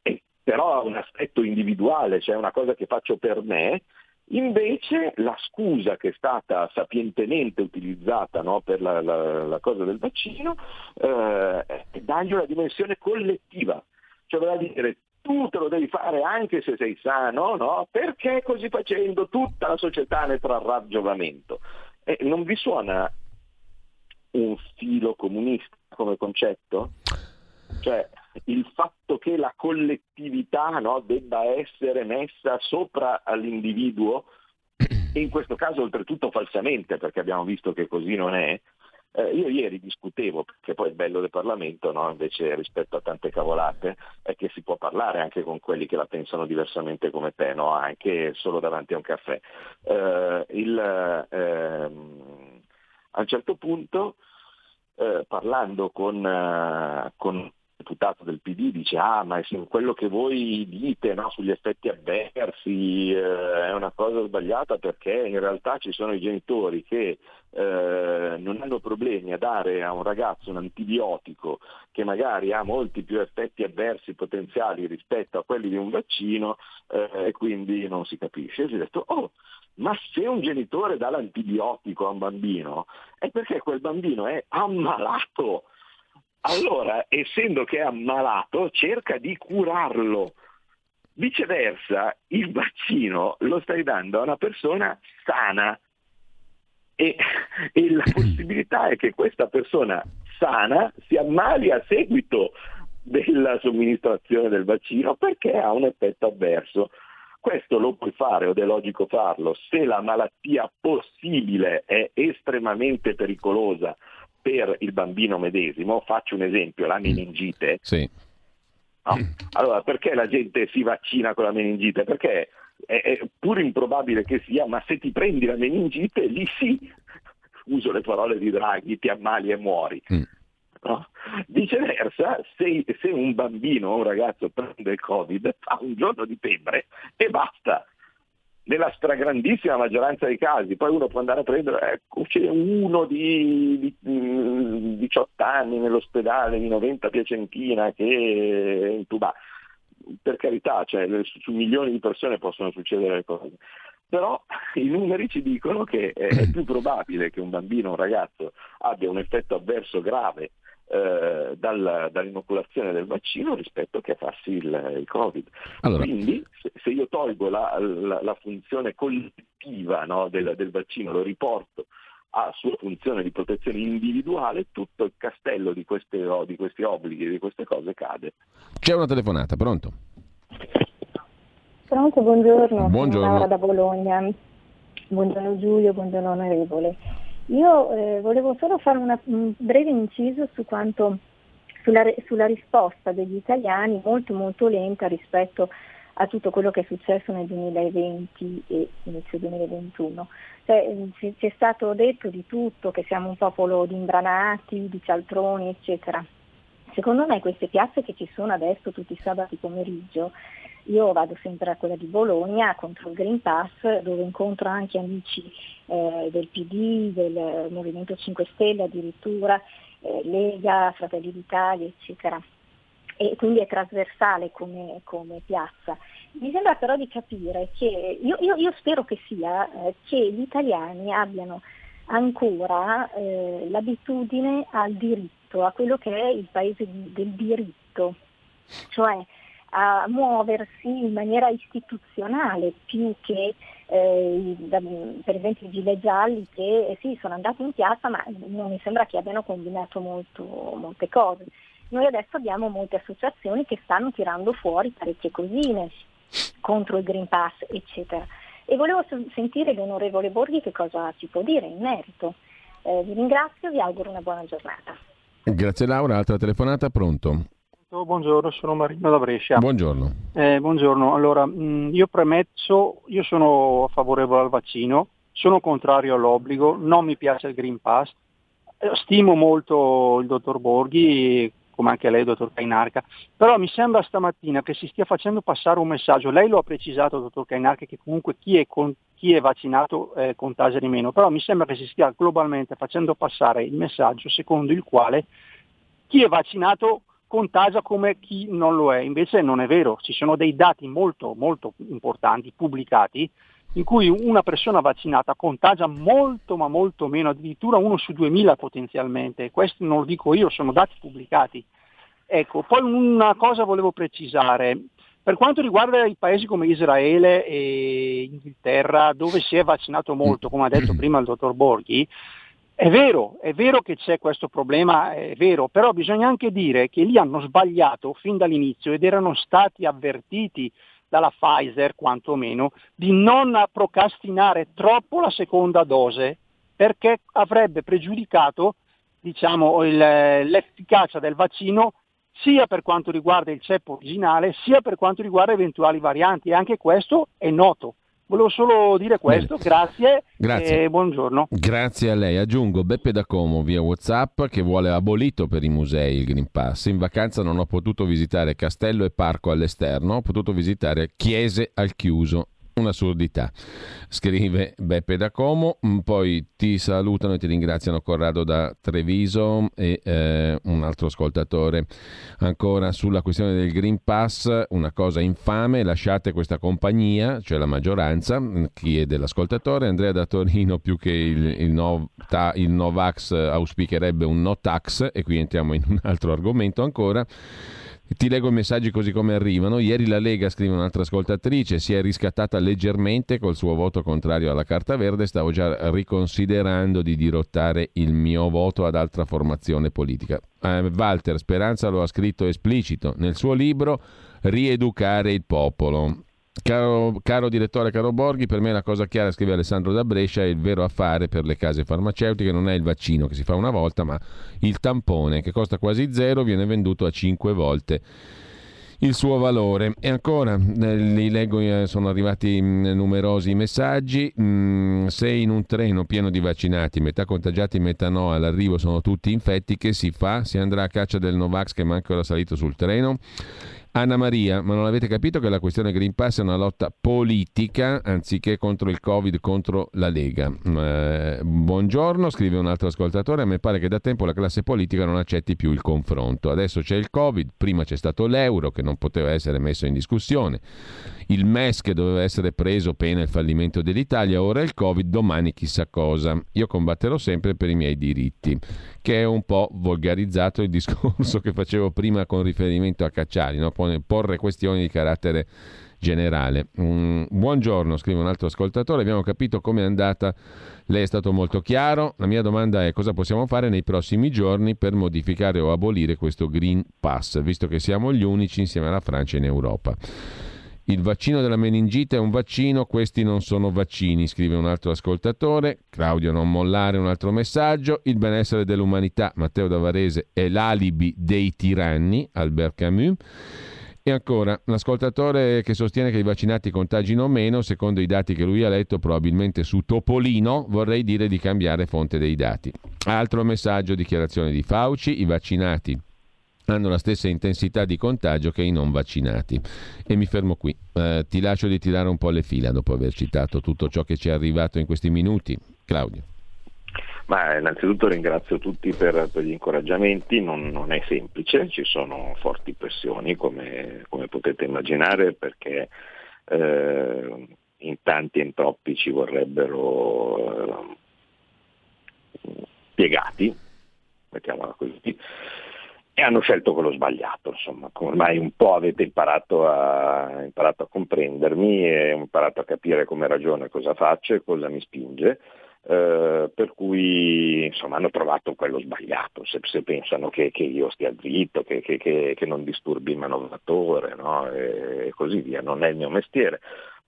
E però ha un aspetto individuale, cioè una cosa che faccio per me. Invece la scusa che è stata sapientemente utilizzata, no, per la, la, la cosa del vaccino, eh, è dargli una dimensione collettiva, cioè vuol dire tu te lo devi fare anche se sei sano, no? Perché così facendo tutta la società ne trarrà raggiovamento. Eh, non vi suona un filo comunista come concetto? Cioè il fatto che la collettività, no, debba essere messa sopra all'individuo, e in questo caso oltretutto falsamente, perché abbiamo visto che così non è. Eh, io ieri discutevo, perché poi il bello del Parlamento, no, invece rispetto a tante cavolate, è che si può parlare anche con quelli che la pensano diversamente come te, no, anche solo davanti a un caffè. Eh, il, ehm, a un certo punto, eh, parlando con, eh, con un deputato del P D, dice ah ma quello che voi dite, no, sugli effetti avversi eh, è una cosa sbagliata, perché in realtà ci sono i genitori che Eh, non hanno problemi a dare a un ragazzo un antibiotico che magari ha molti più effetti avversi potenziali rispetto a quelli di un vaccino, eh, e quindi non si capisce. E si è detto, oh, ma se un genitore dà l'antibiotico a un bambino è perché quel bambino è ammalato, allora essendo che è ammalato cerca di curarlo. Viceversa il vaccino lo stai dando a una persona sana, E, e la possibilità è che questa persona sana si ammali a seguito della somministrazione del vaccino perché ha un effetto avverso. Questo lo puoi fare, ed è logico farlo, se la malattia possibile è estremamente pericolosa per il bambino medesimo. Faccio un esempio, la meningite. Sì. No. Allora, perché la gente si vaccina con la meningite? Perché è pur improbabile che sia, ma se ti prendi la meningite lì sì, uso le parole di Draghi, ti ammali e muori, no? Viceversa, se, se un bambino o un ragazzo prende il Covid fa un giorno di febbre e basta, nella stragrandissima maggioranza dei casi. Poi uno può andare a prendere, ecco, c'è uno di, di diciotto anni nell'ospedale di Noventa Piacentina che è intubato. Per carità, cioè, su milioni di persone possono succedere le cose, però i numeri ci dicono che è più probabile che un bambino o un ragazzo abbia un effetto avverso grave eh, dal, dall'inoculazione del vaccino rispetto che a farsi il, il Covid. Allora, quindi se, se io tolgo la, la, la funzione collettiva, no, del, del vaccino, lo riporto a sua funzione di protezione individuale, tutto il castello di, queste, di questi obblighi, di queste cose cade. C'è una telefonata, pronto? Pronto, buongiorno. Buongiorno. Sono Laura da Bologna. Buongiorno Giulio, buongiorno onorevole. Io eh, volevo solo fare una, un breve inciso su quanto sulla, sulla risposta degli italiani molto molto lenta rispetto a tutto quello che è successo nel duemilaventi e inizio duemilaventuno. Cioè, ci è stato detto di tutto, che siamo un popolo di imbranati, di cialtroni, eccetera. Secondo me queste piazze che ci sono adesso tutti i sabati pomeriggio, io vado sempre a quella di Bologna contro il Green Pass, dove incontro anche amici eh, del P D, del Movimento cinque Stelle addirittura, eh, Lega, Fratelli d'Italia, eccetera. E quindi è trasversale come, come piazza. Mi sembra però di capire che, io, io, io spero che sia, eh, che gli italiani abbiano ancora eh, l'abitudine al diritto, a quello che è il paese del diritto, cioè a muoversi in maniera istituzionale più che eh, da, per esempio i gilet gialli che eh, sì sono andati in piazza, ma non mi sembra che abbiano combinato molto, molte cose. Noi adesso abbiamo molte associazioni che stanno tirando fuori parecchie cosine contro il Green Pass, eccetera. E volevo sentire l'onorevole Borghi che cosa ci può dire in merito. Eh, vi ringrazio, vi auguro una buona giornata. Grazie Laura, altra telefonata, pronto? Buongiorno, sono Marino da Brescia. Buongiorno. Eh, buongiorno, allora io premetto, io sono favorevole al vaccino, sono contrario all'obbligo, non mi piace il Green Pass, stimo molto il dottor Borghi, come anche lei, dottor Cainarca, però mi sembra stamattina che si stia facendo passare un messaggio. Lei lo ha precisato, dottor Cainarca, che comunque chi è, con, chi è vaccinato eh, contagia di meno, però mi sembra che si stia globalmente facendo passare il messaggio secondo il quale chi è vaccinato contagia come chi non lo è. Invece non è vero, ci sono dei dati molto molto importanti pubblicati in cui una persona vaccinata contagia molto ma molto meno, addirittura uno su duemila potenzialmente. Questo non lo dico io, sono dati pubblicati. Ecco, poi una cosa volevo precisare, per quanto riguarda i paesi come Israele e Inghilterra, dove si è vaccinato molto, come ha detto prima il dottor Borghi, è vero, è vero che c'è questo problema, è vero, però bisogna anche dire che lì hanno sbagliato fin dall'inizio ed erano stati avvertiti dalla Pfizer quantomeno, di non procrastinare troppo la seconda dose, perché avrebbe pregiudicato, diciamo, il, l'efficacia del vaccino sia per quanto riguarda il ceppo originale, sia per quanto riguarda eventuali varianti, e anche questo è noto. Volevo solo dire questo, grazie, grazie e buongiorno. Grazie a lei. Aggiungo Beppe da Como via WhatsApp che vuole abolito per i musei il Green Pass. In vacanza non ho potuto visitare castello e parco all'esterno, ho potuto visitare chiese al chiuso. Un'assurdità, scrive Beppe da Como. Poi ti salutano e ti ringraziano Corrado da Treviso e eh, un altro ascoltatore ancora sulla questione del Green Pass. Una cosa infame, lasciate questa compagnia, cioè la maggioranza, chiede l'ascoltatore. Andrea da Torino, più che il, il, no, ta, il Novax auspicherebbe un no tax, e qui entriamo in un altro argomento ancora. Ti leggo i messaggi così come arrivano. Ieri la Lega, scrive un'altra ascoltatrice, si è riscattata leggermente col suo voto contrario alla Carta Verde. Stavo già riconsiderando di dirottare il mio voto ad altra formazione politica. Eh, Walter Speranza lo ha scritto esplicito nel suo libro Rieducare il popolo. Caro, caro direttore, caro Borghi, per me la cosa chiara, scrive Alessandro da Brescia, è il vero affare per le case farmaceutiche non è il vaccino che si fa una volta, ma il tampone che costa quasi zero viene venduto a cinque volte il suo valore. E ancora, eh, li leggo, eh, sono arrivati mh, numerosi messaggi. Mh, se in un treno pieno di vaccinati, metà contagiati, metà no, all'arrivo sono tutti infetti, che si fa? Si andrà a caccia del Novax che manco era salito sul treno? Anna Maria, ma non avete capito che la questione Green Pass è una lotta politica anziché contro il Covid, contro la Lega? Eh, buongiorno, scrive un altro ascoltatore, a me pare che da tempo la classe politica non accetti più il confronto. Adesso c'è il Covid, prima c'è stato l'euro che non poteva essere messo in discussione, il MES che doveva essere preso pena il fallimento dell'Italia, ora il Covid, domani chissà cosa. Io combatterò sempre per i miei diritti, che è un po' volgarizzato il discorso che facevo prima con riferimento a Cacciari, no? Porre questioni di carattere generale. Mm, buongiorno, scrive un altro ascoltatore, abbiamo capito com'è andata, lei è stato molto chiaro, la mia domanda è cosa possiamo fare nei prossimi giorni per modificare o abolire questo Green Pass, visto che siamo gli unici insieme alla Francia in Europa. Il vaccino della meningite è un vaccino, questi non sono vaccini, scrive un altro ascoltatore. Claudio non mollare, un altro messaggio. Il benessere dell'umanità, Matteo da Varese, è l'alibi dei tiranni, Albert Camus. E ancora, l'ascoltatore che sostiene che i vaccinati contagino meno, secondo i dati che lui ha letto, probabilmente su Topolino, vorrei dire di cambiare fonte dei dati. Altro messaggio, dichiarazione di Fauci, i vaccinati hanno la stessa intensità di contagio che i non vaccinati. E mi fermo qui, eh, ti lascio di tirare un po' le fila dopo aver citato tutto ciò che ci è arrivato in questi minuti. Claudio. Ma innanzitutto ringrazio tutti per, per gli incoraggiamenti, non, non è semplice, ci sono forti pressioni come, come potete immaginare, perché eh, in tanti e in troppi ci vorrebbero eh, piegati, mettiamola così, e hanno scelto quello sbagliato, insomma, ormai un po' avete imparato a, imparato a comprendermi e imparato a capire come ragiono e cosa faccio e cosa mi spinge. Uh, per cui insomma hanno trovato quello sbagliato, se, se pensano che, che io stia zitto, che, che, che, che non disturbi il manovratore, no? e, e così via, non è il mio mestiere,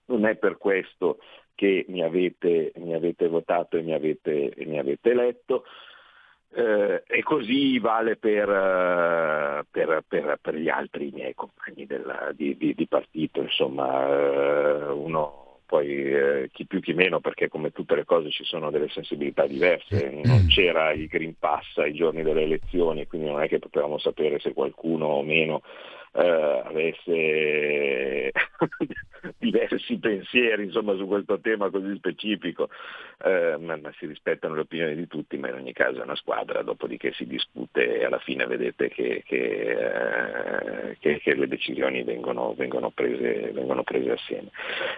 non è per questo che mi avete, mi avete votato e mi avete, e mi avete eletto. Uh, e così vale per, uh, per, per, per gli altri miei compagni della, di, di, di partito, insomma, uh, uno poi eh, chi più chi meno, perché come tutte le cose ci sono delle sensibilità diverse, non c'era il Green Pass ai giorni delle elezioni, quindi non è che potevamo sapere se qualcuno o meno eh, avesse diversi pensieri, insomma, su questo tema così specifico, eh, ma, ma si rispettano le opinioni di tutti, ma in ogni caso è una squadra, dopodiché si discute e alla fine vedete che, che, eh, che, che le decisioni vengono, vengono, prese, vengono prese assieme.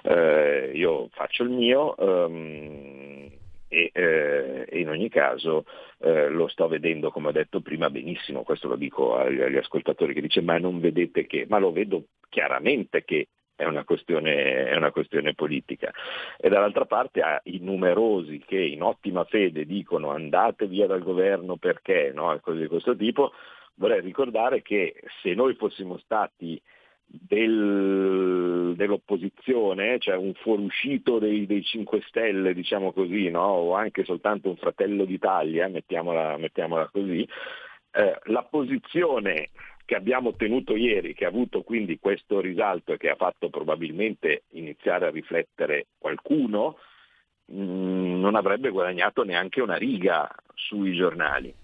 Eh, io faccio il mio um, e eh, in ogni caso eh, lo sto vedendo, come ho detto prima, benissimo, questo lo dico agli, agli ascoltatori che dice ma non vedete che, ma lo vedo chiaramente che È una, questione, è una questione politica, e dall'altra parte ha i numerosi che in ottima fede dicono andate via dal governo perché, no? E cose di questo tipo. Vorrei ricordare che se noi fossimo stati del, dell'opposizione, cioè un fuoriuscito dei, dei cinque Stelle, diciamo così, no? O anche soltanto un Fratello d'Italia, mettiamola, mettiamola così, eh, la posizione che abbiamo ottenuto ieri, che ha avuto quindi questo risalto e che ha fatto probabilmente iniziare a riflettere qualcuno, mh, non avrebbe guadagnato neanche una riga sui giornali.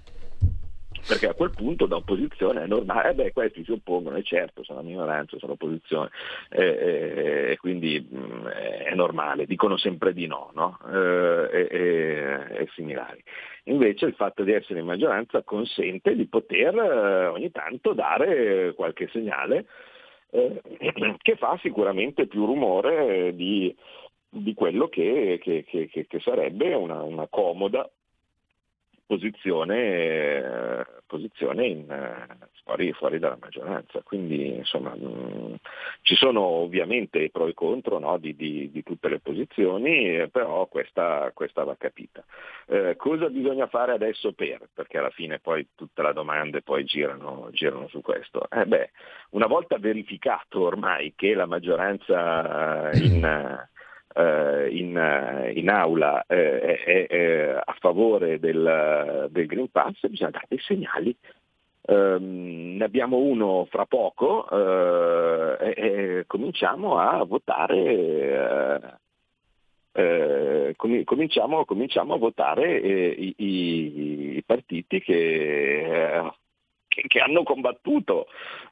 Perché a quel punto da opposizione è normale, eh beh, questi si oppongono, e certo, sono la minoranza, sono l'opposizione, e eh, eh, quindi mh, è normale, dicono sempre di no, no? Eh, eh, eh, similari. Invece il fatto di essere in maggioranza consente di poter eh, ogni tanto dare qualche segnale eh, che fa sicuramente più rumore di, di quello che, che, che, che sarebbe una, una comoda posizione, posizione in, fuori, fuori dalla maggioranza. Quindi insomma mh, ci sono ovviamente i pro e i contro, no, di, di, di tutte le posizioni, però questa, questa va capita. Eh, cosa bisogna fare adesso per? Perché alla fine poi tutte le domande poi girano, girano su questo. Eh beh, una volta verificato ormai che la maggioranza in... Uh, in, uh, in aula uh, è, è a favore del, uh, del Green Pass, bisogna dare dei segnali. Um, ne abbiamo uno fra poco uh, e, e cominciamo a votare uh, uh, com- cominciamo, cominciamo a votare uh, i, i, i partiti che uh, Che, che hanno combattuto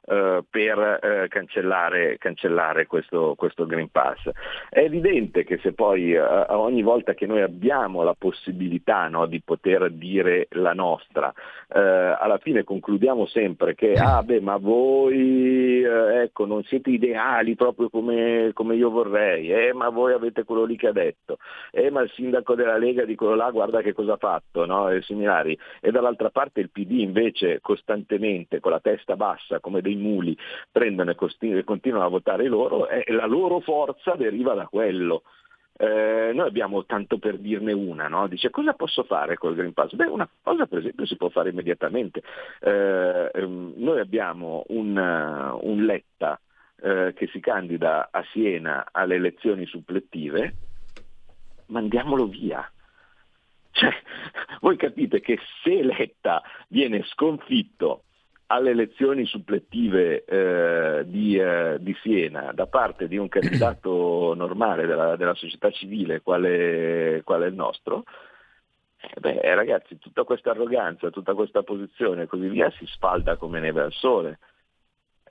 eh, per eh, cancellare, cancellare questo, questo Green Pass. È evidente che se poi eh, ogni volta che noi abbiamo la possibilità, no, di poter dire la nostra, eh, alla fine concludiamo sempre che ah beh, ma voi eh, ecco, non siete ideali proprio come, come io vorrei, eh, ma voi avete quello lì che ha detto, eh, ma il sindaco della Lega di quello là guarda che cosa ha fatto, no? E similari. E dall'altra parte il P D invece costantemente, con la testa bassa come dei muli, prendono e continuano a votare loro, e la loro forza deriva da quello. Eh, noi abbiamo, tanto per dirne una, no? Dice cosa posso fare col Green Pass? Beh, una cosa per esempio si può fare immediatamente. Eh, noi abbiamo un, un Letta eh, che si candida a Siena alle elezioni supplettive, mandiamolo via. Cioè, voi capite che se Letta viene sconfitto alle elezioni supplettive eh, di, eh, di Siena da parte di un candidato normale della, della società civile quale, quale il nostro, eh beh, ragazzi, tutta questa arroganza, tutta questa posizione e così via si sfalda come neve al sole.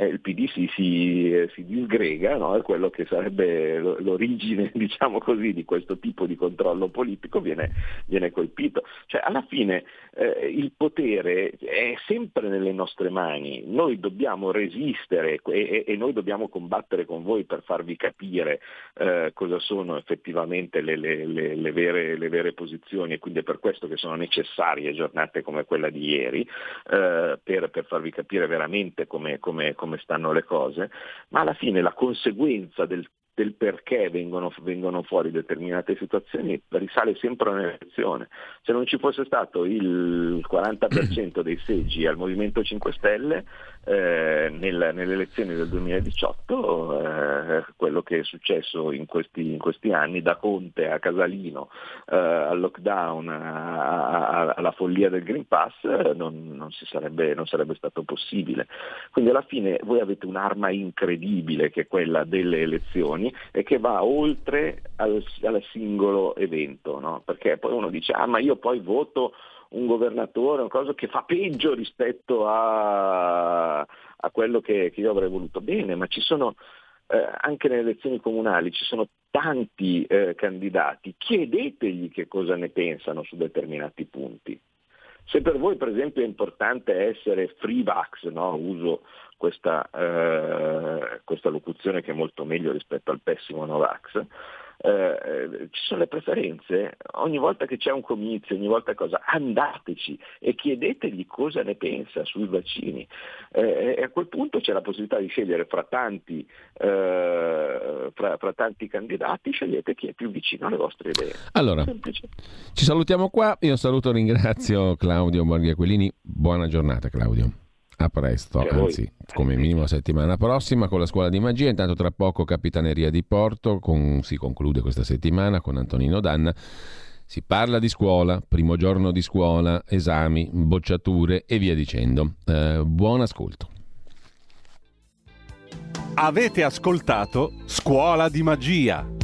Eh, il P D si, si, si disgrega, no? E quello che sarebbe l'origine, diciamo così, di questo tipo di controllo politico viene, viene colpito. Cioè, alla fine eh, il potere è sempre nelle nostre mani, noi dobbiamo resistere e, e noi dobbiamo combattere con voi per farvi capire eh, cosa sono effettivamente le, le, le, le, vere, le vere posizioni, e quindi è per questo che sono necessarie giornate come quella di ieri, eh, per, per farvi capire veramente come, come, come stanno le cose. Ma alla fine la conseguenza del, del perché vengono, vengono fuori determinate situazioni risale sempre a un'elezione. Se non ci fosse stato il quaranta per cento dei seggi al Movimento cinque Stelle eh, nel, nelle elezioni del duemiladiciotto, eh, quello che è successo in questi, in questi anni, da Conte a Casalino, eh, al lockdown, a, a, alla follia del Green Pass, non, non, si sarebbe, non sarebbe stato possibile. Quindi alla fine voi avete un'arma incredibile, che è quella delle elezioni, e che va oltre al, al singolo evento, no? Perché poi uno dice: ah, ma io poi voto un governatore, una cosa che fa peggio rispetto a, a quello che, che io avrei voluto. Bene, ma ci sono eh, anche nelle elezioni comunali ci sono tanti eh, candidati, chiedetegli che cosa ne pensano su determinati punti. Se per voi per esempio è importante essere free vax, no? Uso questa, eh, questa locuzione che è molto meglio rispetto al pessimo Novax, eh, ci sono le preferenze, ogni volta che c'è un comizio, ogni volta cosa, andateci e chiedetegli cosa ne pensa sui vaccini, eh, e a quel punto c'è la possibilità di scegliere fra tanti, eh, fra, fra tanti candidati, scegliete chi è più vicino alle vostre idee. Allora, ci salutiamo qua, io saluto e ringrazio Claudio Borghi Aquilini, buona giornata Claudio. A presto, anzi come minimo settimana prossima con la scuola di magia. Intanto tra poco Capitaneria di Porto, con, si conclude questa settimana con Antonino Danna. Si parla di scuola, primo giorno di scuola, esami, bocciature e via dicendo. Eh, buon ascolto. Avete ascoltato Scuola di Magia.